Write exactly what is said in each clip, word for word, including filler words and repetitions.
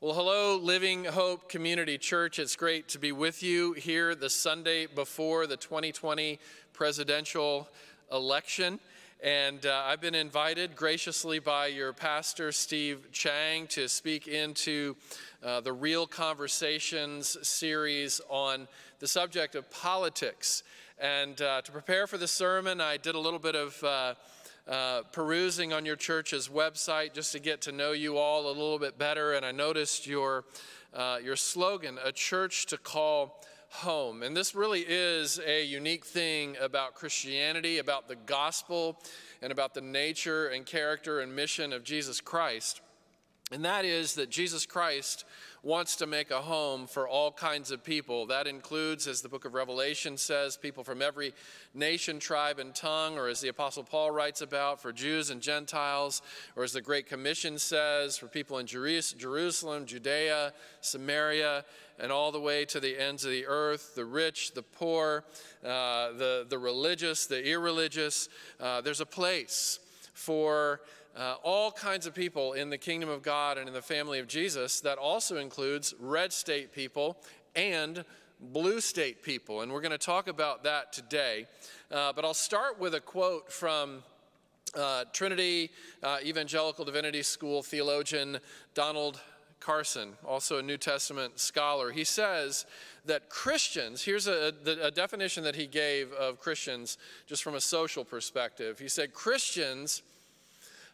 Well, hello, Living Hope Community Church. It's great to be with you here the Sunday before the twenty twenty presidential election. And uh, I've been invited graciously by your pastor, Steve Chang, to speak into uh, the Real Conversations series on the subject of politics. And uh, to prepare for the sermon, I did a little bit of uh, Uh, perusing on your church's website just to get to know you all a little bit better, and I noticed your, uh, your slogan, a church to call home. And this really is a unique thing about Christianity, about the gospel, and about the nature and character and mission of Jesus Christ. And that is that Jesus Christ wants to make a home for all kinds of people. That includes, as the book of Revelation says, people from every nation, tribe, and tongue, or as the Apostle Paul writes about, for Jews and Gentiles, or as the Great Commission says, for people in Jerusalem, Judea, Samaria, and all the way to the ends of the earth, the rich, the poor, uh, the, the religious, the irreligious. Uh, there's a place for Uh, all kinds of people in the kingdom of God and in the family of Jesus. That also includes red state people and blue state people. And we're going to talk about that today. Uh, but I'll start with a quote from uh, Trinity uh, Evangelical Divinity School theologian Donald Carson, also a New Testament scholar. He says that Christians, here's a, a definition that he gave of Christians just from a social perspective. He said, Christians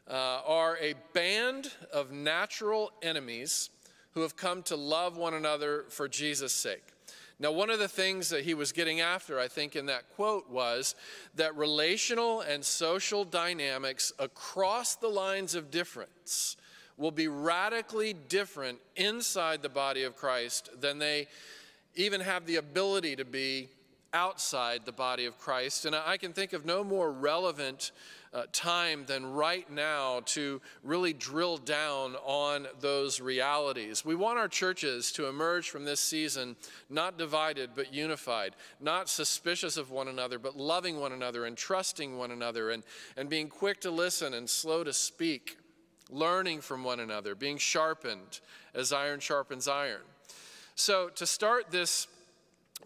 Uh, are a band of natural enemies who have come to love one another for Jesus' sake. Now, one of the things that he was getting after, I think, in that quote was that relational and social dynamics across the lines of difference will be radically different inside the body of Christ than they even have the ability to be outside the body of Christ. And I can think of no more relevant uh, time than right now to really drill down on those realities. We want our churches to emerge from this season not divided but unified, not suspicious of one another but loving one another and trusting one another, and, and being quick to listen and slow to speak, learning from one another, being sharpened as iron sharpens iron. So to start this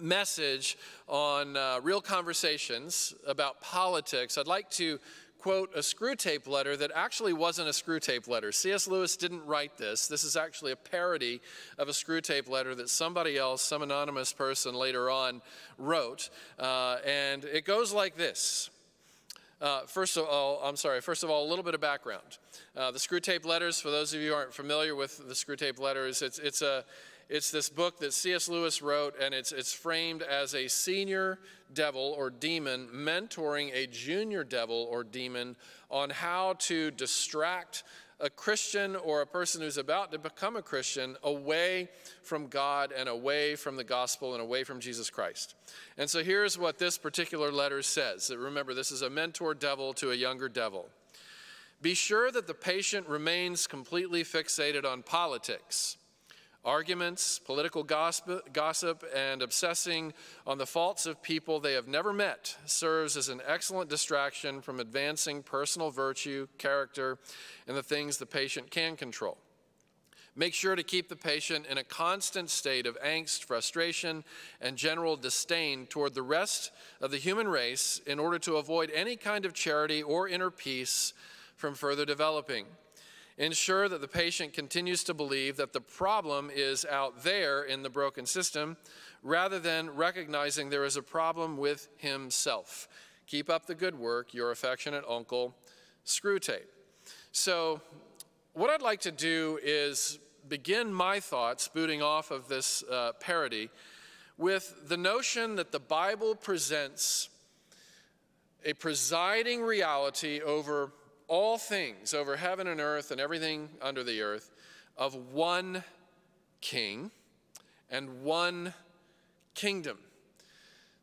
message on uh, Real Conversations about politics, I'd like to quote a Screwtape letter that actually wasn't a Screwtape letter. C S Lewis didn't write this. This is actually a parody of a Screwtape letter that somebody else, some anonymous person later on, wrote. Uh, and it goes like this. Uh, first of all, I'm sorry, first of all, a little bit of background. Uh, the Screwtape letters, for those of you who aren't familiar with the Screwtape letters, it's, it's a It's this book that C S Lewis wrote, and it's, it's framed as a senior devil or demon mentoring a junior devil or demon on how to distract a Christian or a person who's about to become a Christian away from God and away from the gospel and away from Jesus Christ. And so here's what this particular letter says. Remember, this is a mentor devil to a younger devil. Be sure that the patient remains completely fixated on politics. Arguments, political gossip, and obsessing on the faults of people they have never met serves as an excellent distraction from advancing personal virtue, character, and the things the patient can control. Make sure to keep the patient in a constant state of angst, frustration, and general disdain toward the rest of the human race in order to avoid any kind of charity or inner peace from further developing. Ensure that the patient continues to believe that the problem is out there in the broken system, rather than recognizing there is a problem with himself. Keep up the good work, your affectionate uncle, Screwtape. So what I'd like to do is begin my thoughts, booting off of this uh, parody, with the notion that the Bible presents a presiding reality over all things, over heaven and earth and everything under the earth, of one king and one kingdom.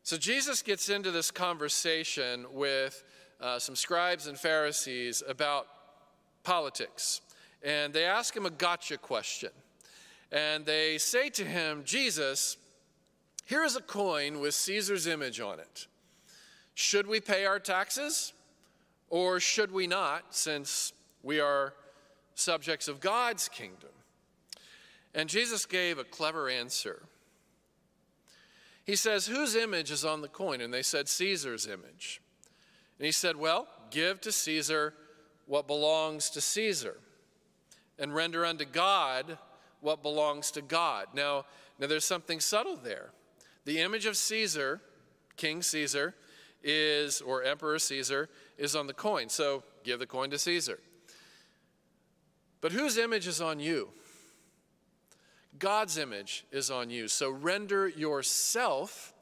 So Jesus gets into this conversation with uh, some scribes and Pharisees about politics. And they ask him a gotcha question. And they say to him, Jesus, here is a coin with Caesar's image on it. Should we pay our taxes? Or should we not, since we are subjects of God's kingdom? And Jesus gave a clever answer. He says, whose image is on the coin? And they said, Caesar's image. And he said, well, give to Caesar what belongs to Caesar, and render unto God what belongs to God. Now, now there's something subtle there. The image of Caesar, King Caesar, is, or Emperor Caesar, is on the coin. So give the coin to Caesar. But whose image is on you? God's image is on you. So render yourself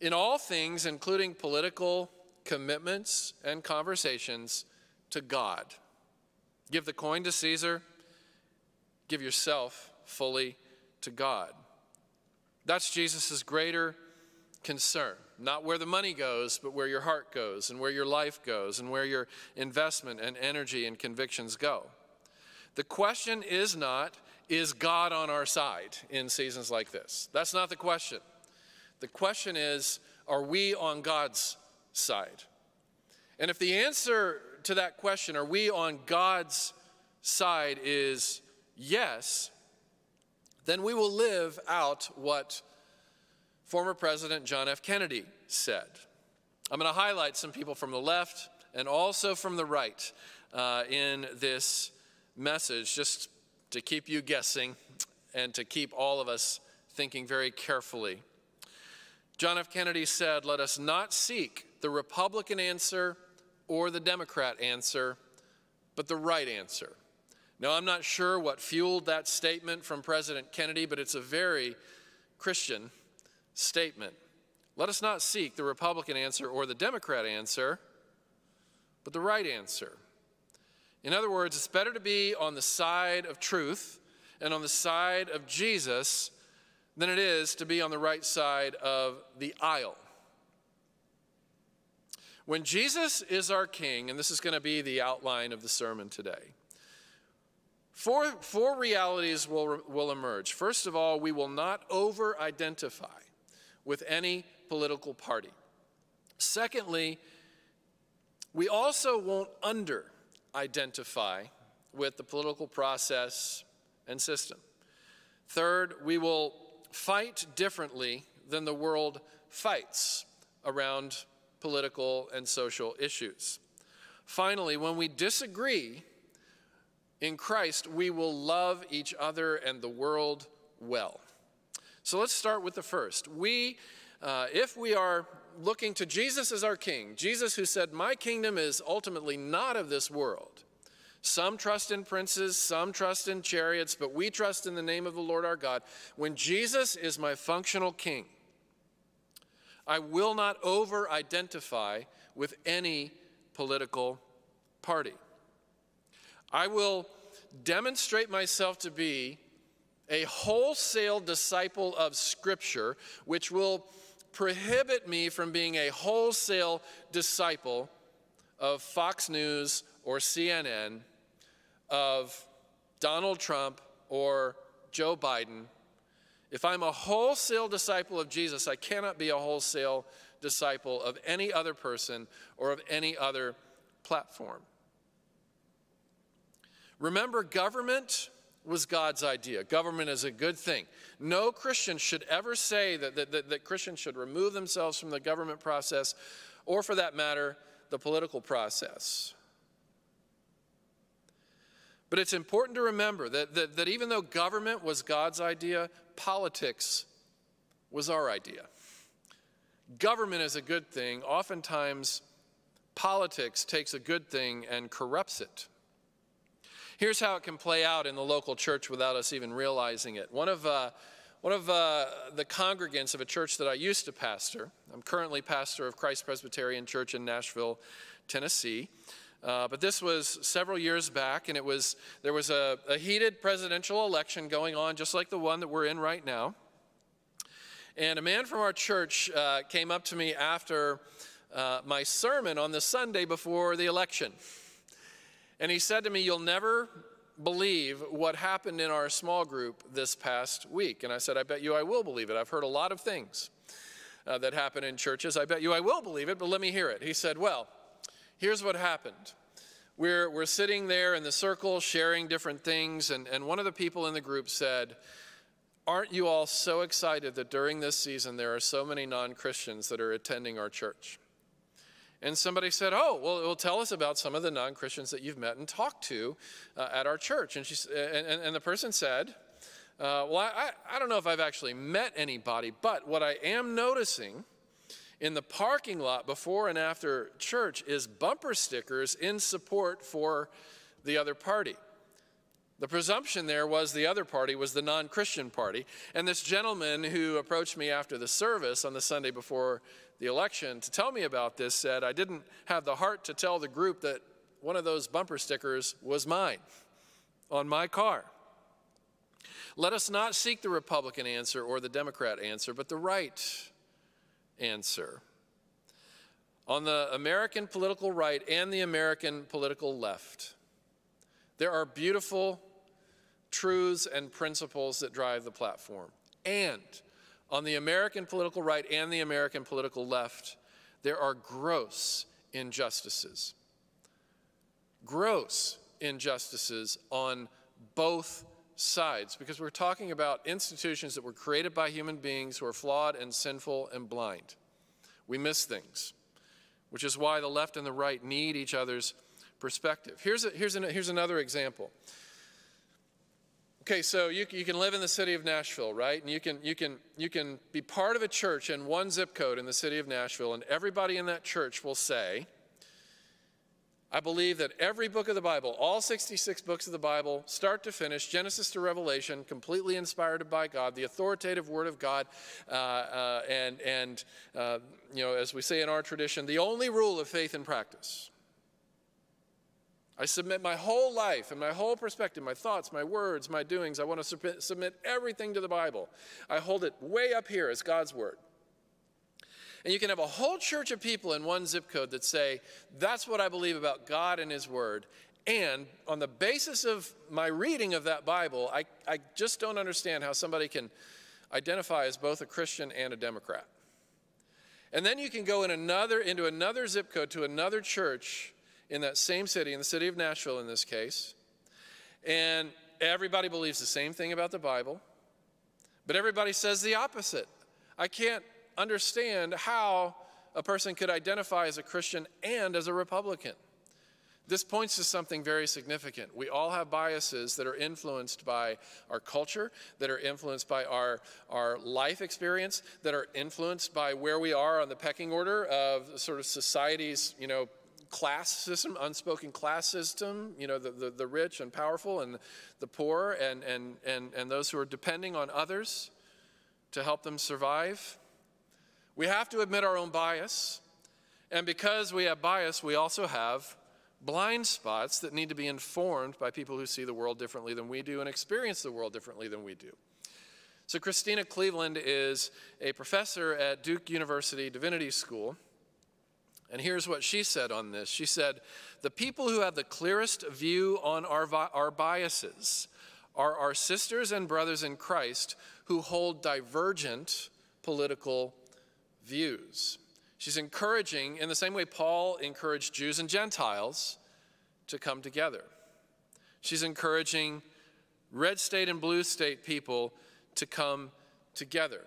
in all things, including political commitments and conversations, to God. Give the coin to Caesar. Give yourself fully to God. That's Jesus's greater concern. Not where the money goes, but where your heart goes, and where your life goes, and where your investment and energy and convictions go. The question is not, is God on our side in seasons like this? That's not the question. The question is, are we on God's side? And if the answer to that question, are we on God's side, is yes, then we will live out what former President John F. Kennedy said. I'm going to highlight some people from the left and also from the right uh, in this message, just to keep you guessing and to keep all of us thinking very carefully. John F. Kennedy said, let us not seek the Republican answer or the Democrat answer, but the right answer. Now, I'm not sure what fueled that statement from President Kennedy, but it's a very Christian statement. Let us not seek the Republican answer or the Democrat answer, but the right answer. In other words, it's better to be on the side of truth and on the side of Jesus than it is to be on the right side of the aisle. When Jesus is our King, and this is going to be the outline of the sermon today, Four, four realities will, will emerge. First of all, we will not over-identify with any political party. Secondly, we also won't under-identify with the political process and system. Third, we will fight differently than the world fights around political and social issues. Finally, when we disagree in Christ, we will love each other and the world well. So let's start with the first. We, uh, if we are looking to Jesus as our King, Jesus who said, my kingdom is ultimately not of this world. Some trust in princes, some trust in chariots, but we trust in the name of the Lord our God. When Jesus is my functional King, I will not over-identify with any political party. I will demonstrate myself to be a wholesale disciple of Scripture, which will prohibit me from being a wholesale disciple of Fox News or C N N, of Donald Trump or Joe Biden. If I'm a wholesale disciple of Jesus, I cannot be a wholesale disciple of any other person or of any other platform. Remember, government was God's idea. Government is a good thing. No Christian should ever say that, that, that, that Christians should remove themselves from the government process, or for that matter, the political process. But it's important to remember that, that, that even though government was God's idea, politics was our idea. Government is a good thing. Oftentimes, politics takes a good thing and corrupts it. Here's how it can play out in the local church without us even realizing it. One of, uh, one of uh, the congregants of a church that I used to pastor, I'm currently pastor of Christ Presbyterian Church in Nashville, Tennessee, uh, but this was several years back, and it was there was a, a heated presidential election going on, just like the one that we're in right now. And a man from our church uh, came up to me after uh, my sermon on the Sunday before the election. And he said to me, you'll never believe what happened in our small group this past week. And I said, I bet you I will believe it. I've heard a lot of things uh, that happen in churches. I bet you I will believe it, but let me hear it. He said, well, here's what happened. we're, we're sitting there in the circle sharing different things, and, and one of the people in the group said, "Aren't you all so excited that during this season there are so many non-Christians that are attending our church?" And somebody said, "Oh, well, it will tell us about some of the non-Christians that you've met and talked to uh, at our church." And, she, and, and the person said, uh, well, I, I don't know if I've actually met anybody, but what I am noticing in the parking lot before and after church is bumper stickers in support for the other party. The presumption there was the other party was the non-Christian party. And this gentleman who approached me after the service on the Sunday before the election to tell me about this said, "I didn't have the heart to tell the group that one of those bumper stickers was mine, on my car." Let us not seek the Republican answer or the Democrat answer, but the right answer. On the American political right and the American political left, there are beautiful truths and principles that drive the platform. And on the American political right and the American political left, there are gross injustices. Gross injustices on both sides, because we're talking about institutions that were created by human beings who are flawed and sinful and blind. We miss things, which is why the left and the right need each other's perspective. Here's, a, here's, an, here's another example. Okay, so you, you can live in the city of Nashville, right? And you can, you, can, you can be part of a church in one zip code in the city of Nashville, and everybody in that church will say, "I believe that every book of the Bible, all sixty-six books of the Bible, start to finish, Genesis to Revelation, completely inspired by God, the authoritative Word of God, uh, uh, and, and uh, you know, as we say in our tradition, the only rule of faith and practice. I submit my whole life and my whole perspective, my thoughts, my words, my doings. I want to submit everything to the Bible. I hold it way up here as God's word." And you can have a whole church of people in one zip code that say, "That's what I believe about God and his word. And on the basis of my reading of that Bible, I, I just don't understand how somebody can identify as both a Christian and a Democrat." And then you can go in another, into another zip code to another church in that same city, in the city of Nashville in this case, and everybody believes the same thing about the Bible, but everybody says the opposite. "I can't understand how a person could identify as a Christian and as a Republican." This points to something very significant. We all have biases that are influenced by our culture, that are influenced by our, our life experience, that are influenced by where we are on the pecking order of sort of society's, you know, class system, unspoken class system, you know, the, the, the rich and powerful and the poor and, and, and, and those who are depending on others to help them survive. We have to admit our own bias, and because we have bias, we also have blind spots that need to be informed by people who see the world differently than we do and experience the world differently than we do. So Christina Cleveland is a professor at Duke University Divinity School, and here's what she said on this. She said, "The people who have the clearest view on our, our biases are our sisters and brothers in Christ who hold divergent political views." She's encouraging, in the same way Paul encouraged Jews and Gentiles to come together. She's encouraging red state and blue state people to come together,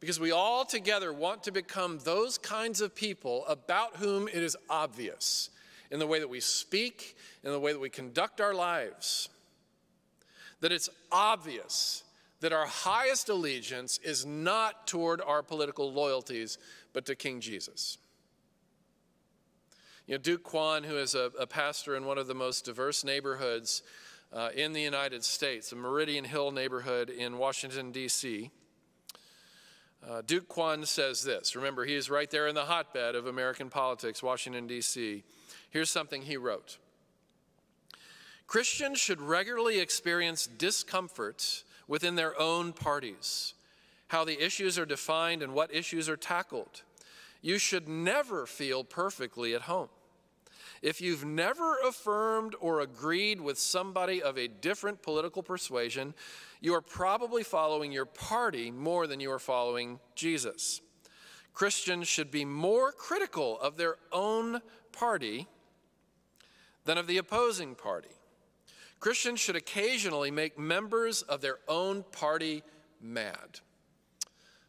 because we all together want to become those kinds of people about whom it is obvious in the way that we speak, in the way that we conduct our lives, that it's obvious that our highest allegiance is not toward our political loyalties, but to King Jesus. You know, Duke Kwan, who is a, a pastor in one of the most diverse neighborhoods uh, in the United States, the Meridian Hill neighborhood in Washington, D C, Uh, Duke Kwan says this. Remember, he is right there in the hotbed of American politics, Washington, D C Here's something he wrote. "Christians should regularly experience discomfort within their own parties, how the issues are defined and what issues are tackled. You should never feel perfectly at home. If you've never affirmed or agreed with somebody of a different political persuasion, you are probably following your party more than you are following Jesus. Christians should be more critical of their own party than of the opposing party. Christians should occasionally make members of their own party mad.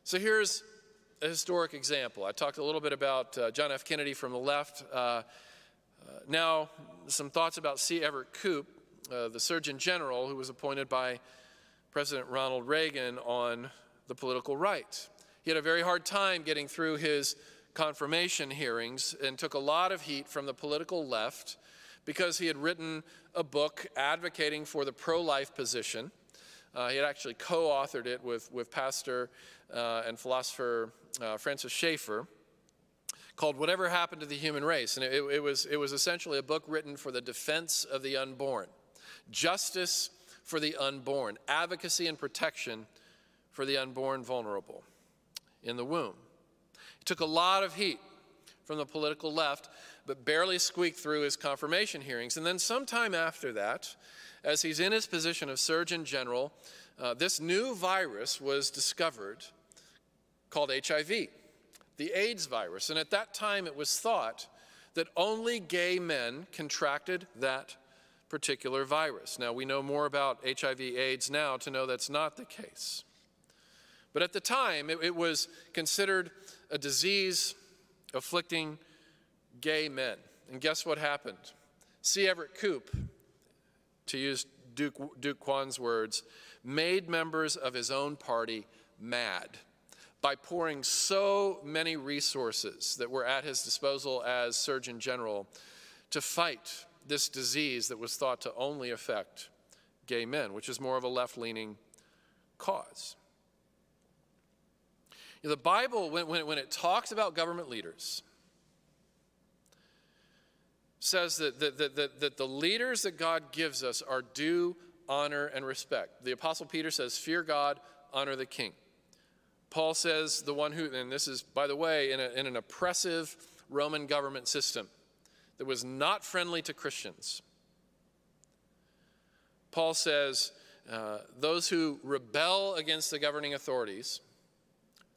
So here's a historic example. I talked a little bit about uh, John F. Kennedy from the left. Uh, uh, now, some thoughts about C. Everett Koop, uh, the Surgeon General, who was appointed by President Ronald Reagan on the political right. He had a very hard time getting through his confirmation hearings and took a lot of heat from the political left because he had written a book advocating for the pro-life position. Uh, he had actually co-authored it with, with pastor uh, and philosopher uh, Francis Schaeffer, called Whatever Happened to the Human Race. And it, it, was, it was essentially a book written for the defense of the unborn, justice for the unborn, advocacy and protection for the unborn vulnerable in the womb. It took a lot of heat from the political left, but barely squeaked through his confirmation hearings. And then sometime after that, as he's in his position of Surgeon General, uh, this new virus was discovered called H I V, the AIDS virus. And at that time, it was thought that only gay men contracted that particular virus. Now, we know more about H I V AIDS now to know that's not the case. But at the time, it, it was considered a disease afflicting gay men. And guess what happened? C. Everett Koop, to use Duke, Duke Kwan's words, made members of his own party mad by pouring so many resources that were at his disposal as Surgeon General to fight this disease that was thought to only affect gay men, which is more of a left-leaning cause. You know, the Bible, when, when, when it talks about government leaders, says that, that, that, that, that the leaders that God gives us are due honor and respect. The Apostle Peter says, fear God, honor the king. Paul says, the one who, and this is, by the way, in, a, in an oppressive Roman government system that was not friendly to Christians. Paul says, uh, those who rebel against the governing authorities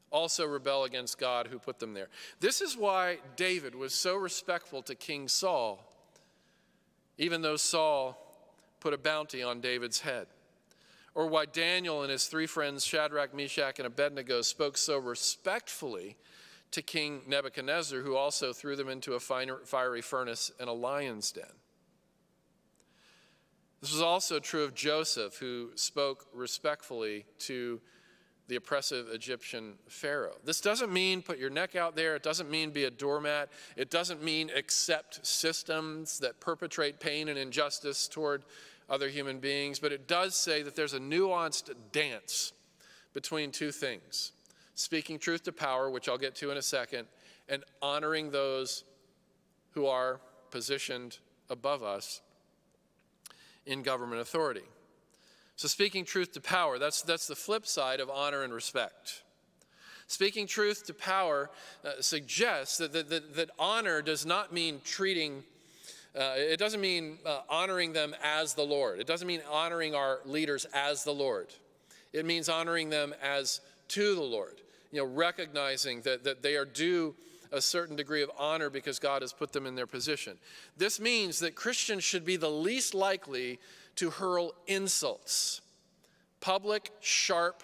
also rebel against God who put them there. This is why David was so respectful to King Saul, even though Saul put a bounty on David's head. Or why Daniel and his three friends, Shadrach, Meshach, and Abednego, spoke so respectfully to King Nebuchadnezzar, who also threw them into a fiery furnace and a lion's den. This was also true of Joseph, who spoke respectfully to the oppressive Egyptian Pharaoh. This doesn't mean put your neck out there. It doesn't mean be a doormat. It doesn't mean accept systems that perpetrate pain and injustice toward other human beings, but it does say that there's a nuanced dance between two things: speaking truth to power, which I'll get to in a second, and honoring those who are positioned above us in government authority. So speaking truth to power, that's, that's the flip side of honor and respect. Speaking truth to power uh, suggests that, that, that, that honor does not mean treating, uh, it doesn't mean uh, honoring them as the Lord. It doesn't mean honoring our leaders as the Lord. It means honoring them as to the Lord. You know, recognizing that, that they are due a certain degree of honor because God has put them in their position. This means that Christians should be the least likely to hurl insults, public, sharp,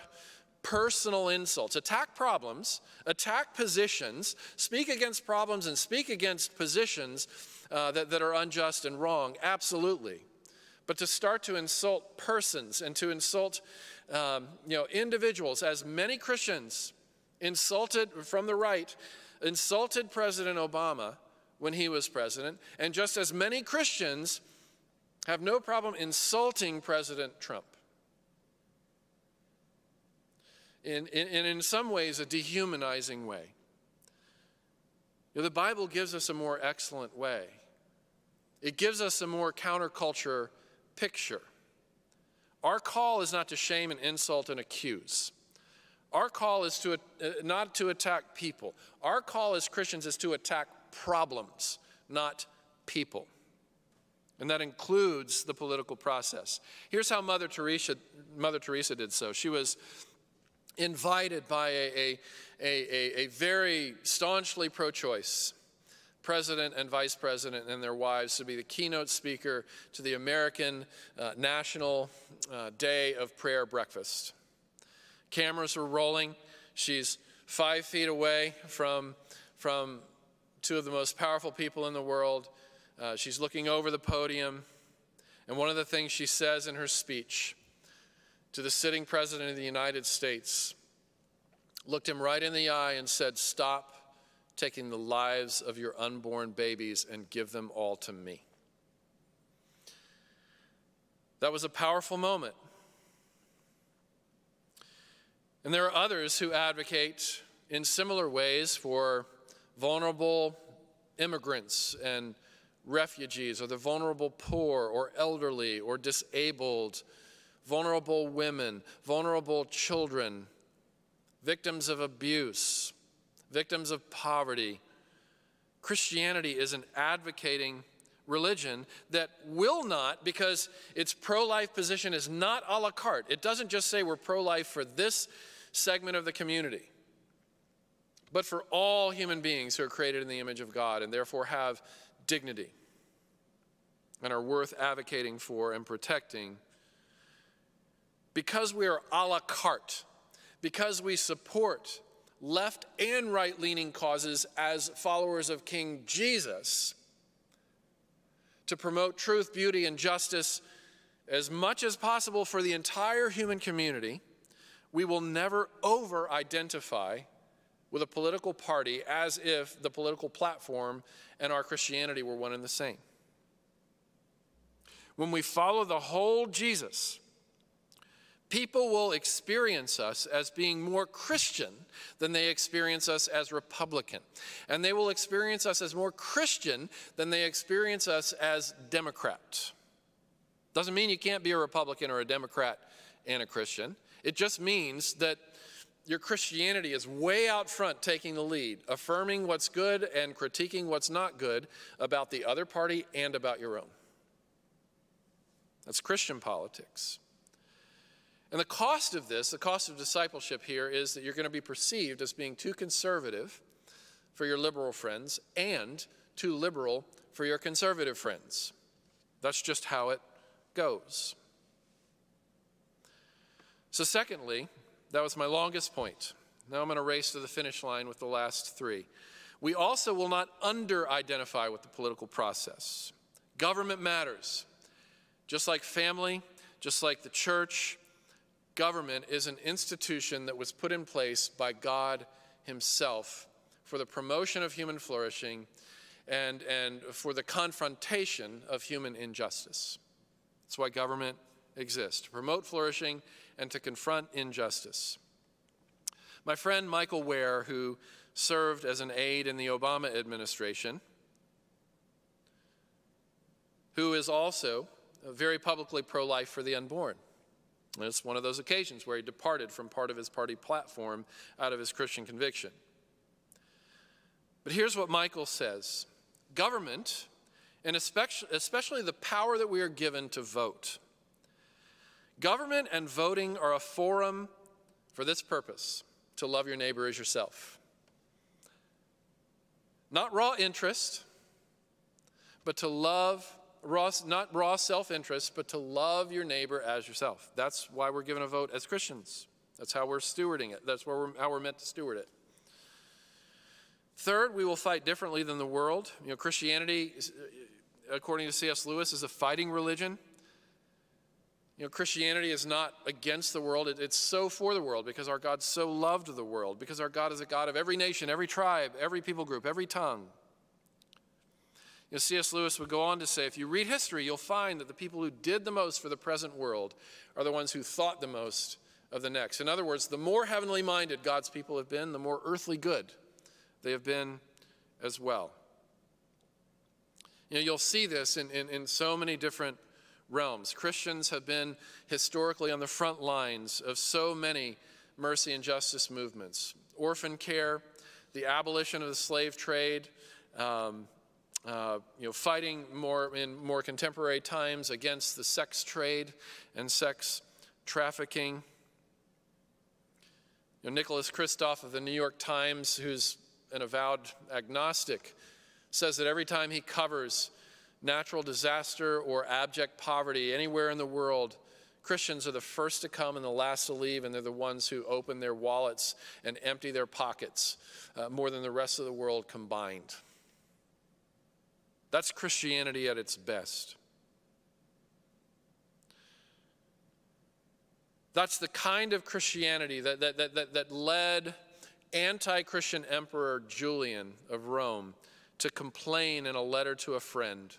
personal insults, attack problems, attack positions, speak against problems and speak against positions uh, that, that are unjust and wrong, absolutely. But to start to insult persons and to insult um, you know, individuals, as many Christians insulted from the right, insulted President Obama when he was president, and just as many Christians have no problem insulting President Trump. In, in, and in some ways, a dehumanizing way. You know, the Bible gives us a more excellent way. It gives us a more counterculture picture. Our call is not to shame and insult and accuse. Our call is to, uh, not to attack people. Our call as Christians is to attack problems, not people. And that includes the political process. Here's how Mother Teresa, Mother Teresa did so. She was invited by a, a, a, a very staunchly pro-choice president and vice president and their wives to be the keynote speaker to the American uh, National uh, Day of Prayer breakfast. Cameras were rolling. She's five feet away from, from two of the most powerful people in the world. Uh, she's looking over the podium. And one of the things she says in her speech to the sitting president of the United States, looked him right in the eye and said, "Stop taking the lives of your unborn babies and give them all to me." That was a powerful moment. And there are others who advocate in similar ways for vulnerable immigrants and refugees, or the vulnerable poor, or elderly, or disabled, vulnerable women, vulnerable children, victims of abuse, victims of poverty. Christianity is an advocating religion that will not, because its pro-life position is not a la carte. It doesn't just say we're pro-life for this segment of the community, but for all human beings who are created in the image of God and therefore have dignity and are worth advocating for and protecting. Because we are a la carte, because we support left and right-leaning causes as followers of King Jesus to promote truth, beauty, and justice as much as possible for the entire human community, we will never over-identify with a political party as if the political platform and our Christianity were one and the same. When we follow the whole Jesus, people will experience us as being more Christian than they experience us as Republican. And they will experience us as more Christian than they experience us as Democrat. Doesn't mean you can't be a Republican or a Democrat and a Christian. It just means that your Christianity is way out front taking the lead, affirming what's good and critiquing what's not good about the other party and about your own. That's Christian politics. And the cost of this, the cost of discipleship here, is that you're going to be perceived as being too conservative for your liberal friends and too liberal for your conservative friends. That's just how it goes. So secondly, that was my longest point. Now I'm going to race to the finish line with the last three. We also will not under-identify with the political process. Government matters. Just like family, just like the church, government is an institution that was put in place by God himself for the promotion of human flourishing and, and for the confrontation of human injustice. That's why government exists, to promote flourishing and to confront injustice. My friend Michael Ware, who served as an aide in the Obama administration, who is also very publicly pro-life for the unborn, and it's one of those occasions where he departed from part of his party platform out of his Christian conviction. But here's what Michael says. Government, and especially, especially the power that we are given to vote, government and voting are a forum for this purpose, to love your neighbor as yourself. Not raw interest, but to love Raw, not raw self-interest, but to love your neighbor as yourself. That's why we're given a vote as Christians. That's how we're stewarding it. That's where we're, how we're meant to steward it. Third, we will fight differently than the world. You know, Christianity, according to C S Lewis, is a fighting religion. You know, Christianity is not against the world. It, it's so for the world because our God so loved the world, because our God is a God of every nation, every tribe, every people group, every tongue. You know, C S Lewis would go on to say, if you read history, you'll find that the people who did the most for the present world are the ones who thought the most of the next. In other words, the more heavenly minded God's people have been, the more earthly good they have been as well. You know, you'll see this in, in, in so many different realms. Christians have been historically on the front lines of so many mercy and justice movements. Orphan care, the abolition of the slave trade, um, Uh, you know, fighting more in more contemporary times against the sex trade and sex trafficking. You know, Nicholas Kristoff of the New York Times, who's an avowed agnostic, says that every time he covers natural disaster or abject poverty anywhere in the world, Christians are the first to come and the last to leave, and they're the ones who open their wallets and empty their pockets uh, more than the rest of the world combined. That's Christianity at its best. That's the kind of Christianity that, that, that, that, that led anti-Christian Emperor Julian of Rome to complain in a letter to a friend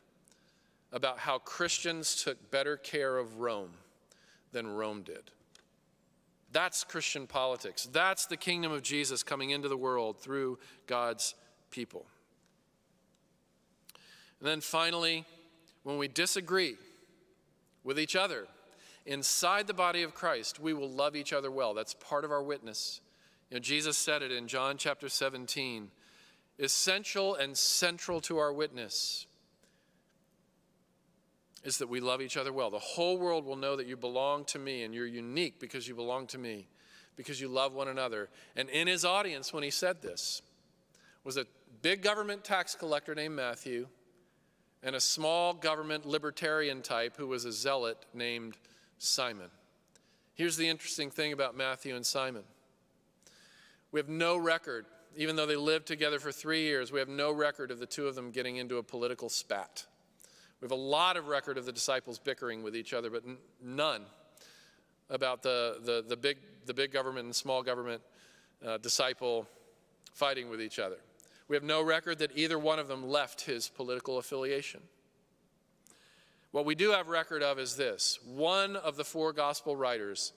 about how Christians took better care of Rome than Rome did. That's Christian politics. That's the kingdom of Jesus coming into the world through God's people. And then finally, when we disagree with each other inside the body of Christ, we will love each other well. That's part of our witness. You know, Jesus said it in John chapter seventeen. Essential and central to our witness is that we love each other well. The whole world will know that you belong to me, and you're unique because you belong to me, because you love one another. And in his audience, when he said this, was a big government tax collector named Matthew and a small government libertarian type who was a zealot named Simon. Here's the interesting thing about Matthew and Simon. We have no record, even though they lived together for three years, we have no record of the two of them getting into a political spat. We have a lot of record of the disciples bickering with each other, but none about the, the, the, big, the big government and small government uh, disciple fighting with each other. We have no record that either one of them left his political affiliation. What we do have record of is this: one of the four gospel writers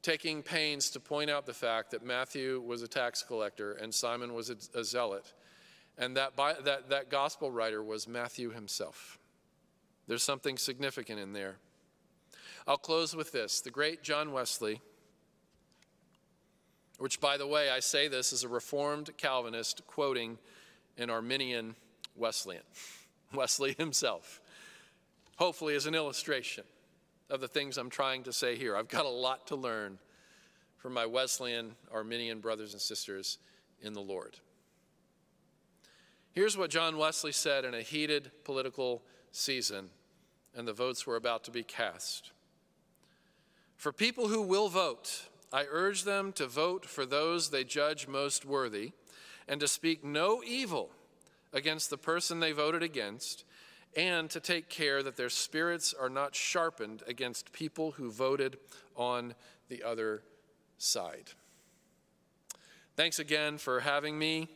taking pains to point out the fact that Matthew was a tax collector and Simon was a, a zealot, and that, by, that, that gospel writer was Matthew himself. There's something significant in there. I'll close with this. The great John Wesley, which, by the way, I say this as a Reformed Calvinist quoting an Arminian Wesleyan, Wesley himself, hopefully as an illustration of the things I'm trying to say here. I've got a lot to learn from my Wesleyan Arminian brothers and sisters in the Lord. Here's what John Wesley said in a heated political season, and the votes were about to be cast. For people who will vote, I urge them to vote for those they judge most worthy, and to speak no evil against the person they voted against, and to take care that their spirits are not sharpened against people who voted on the other side. Thanks again for having me.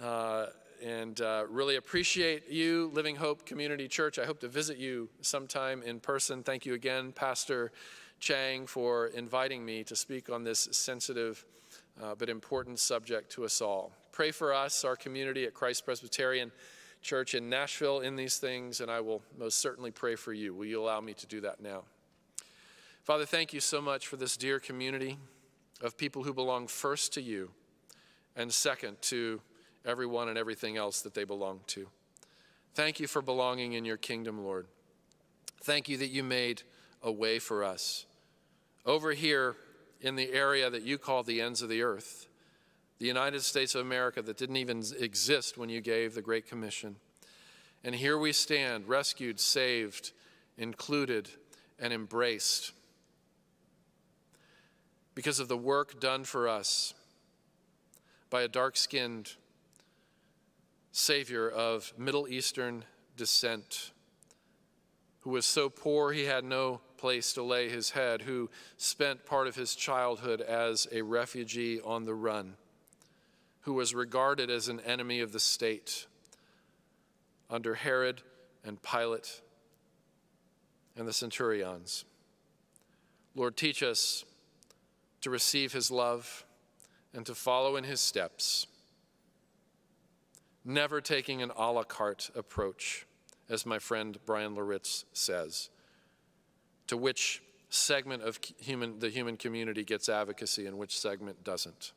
Uh, And uh, really appreciate you, Living Hope Community Church. I hope to visit you sometime in person. Thank you again, Pastor Chang, for inviting me to speak on this sensitive uh, but important subject to us all. Pray for us, our community at Christ Presbyterian Church in Nashville, in these things, and I will most certainly pray for you. Will you allow me to do that now? Father, thank you so much for this dear community of people who belong first to you and second to everyone and everything else that they belong to. Thank you for belonging in your kingdom, Lord. Thank you that you made a way for us. Over here in the area that you call the ends of the earth, the United States of America that didn't even exist when you gave the Great Commission. And here we stand, rescued, saved, included, and embraced because of the work done for us by a dark-skinned Savior of Middle Eastern descent, who was so poor he had no place to lay his head, who spent part of his childhood as a refugee on the run, who was regarded as an enemy of the state under Herod and Pilate and the centurions. Lord, teach us to receive his love and to follow in his steps, never taking an a la carte approach, as my friend Brian Loritz says, to which segment of human, the human community gets advocacy and which segment doesn't.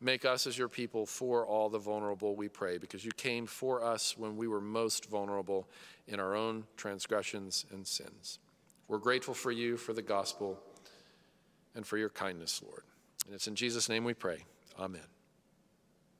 Make us as your people for all the vulnerable, we pray, because you came for us when we were most vulnerable in our own transgressions and sins. We're grateful for you, for the gospel, and for your kindness, Lord. And it's in Jesus' name we pray. Amen.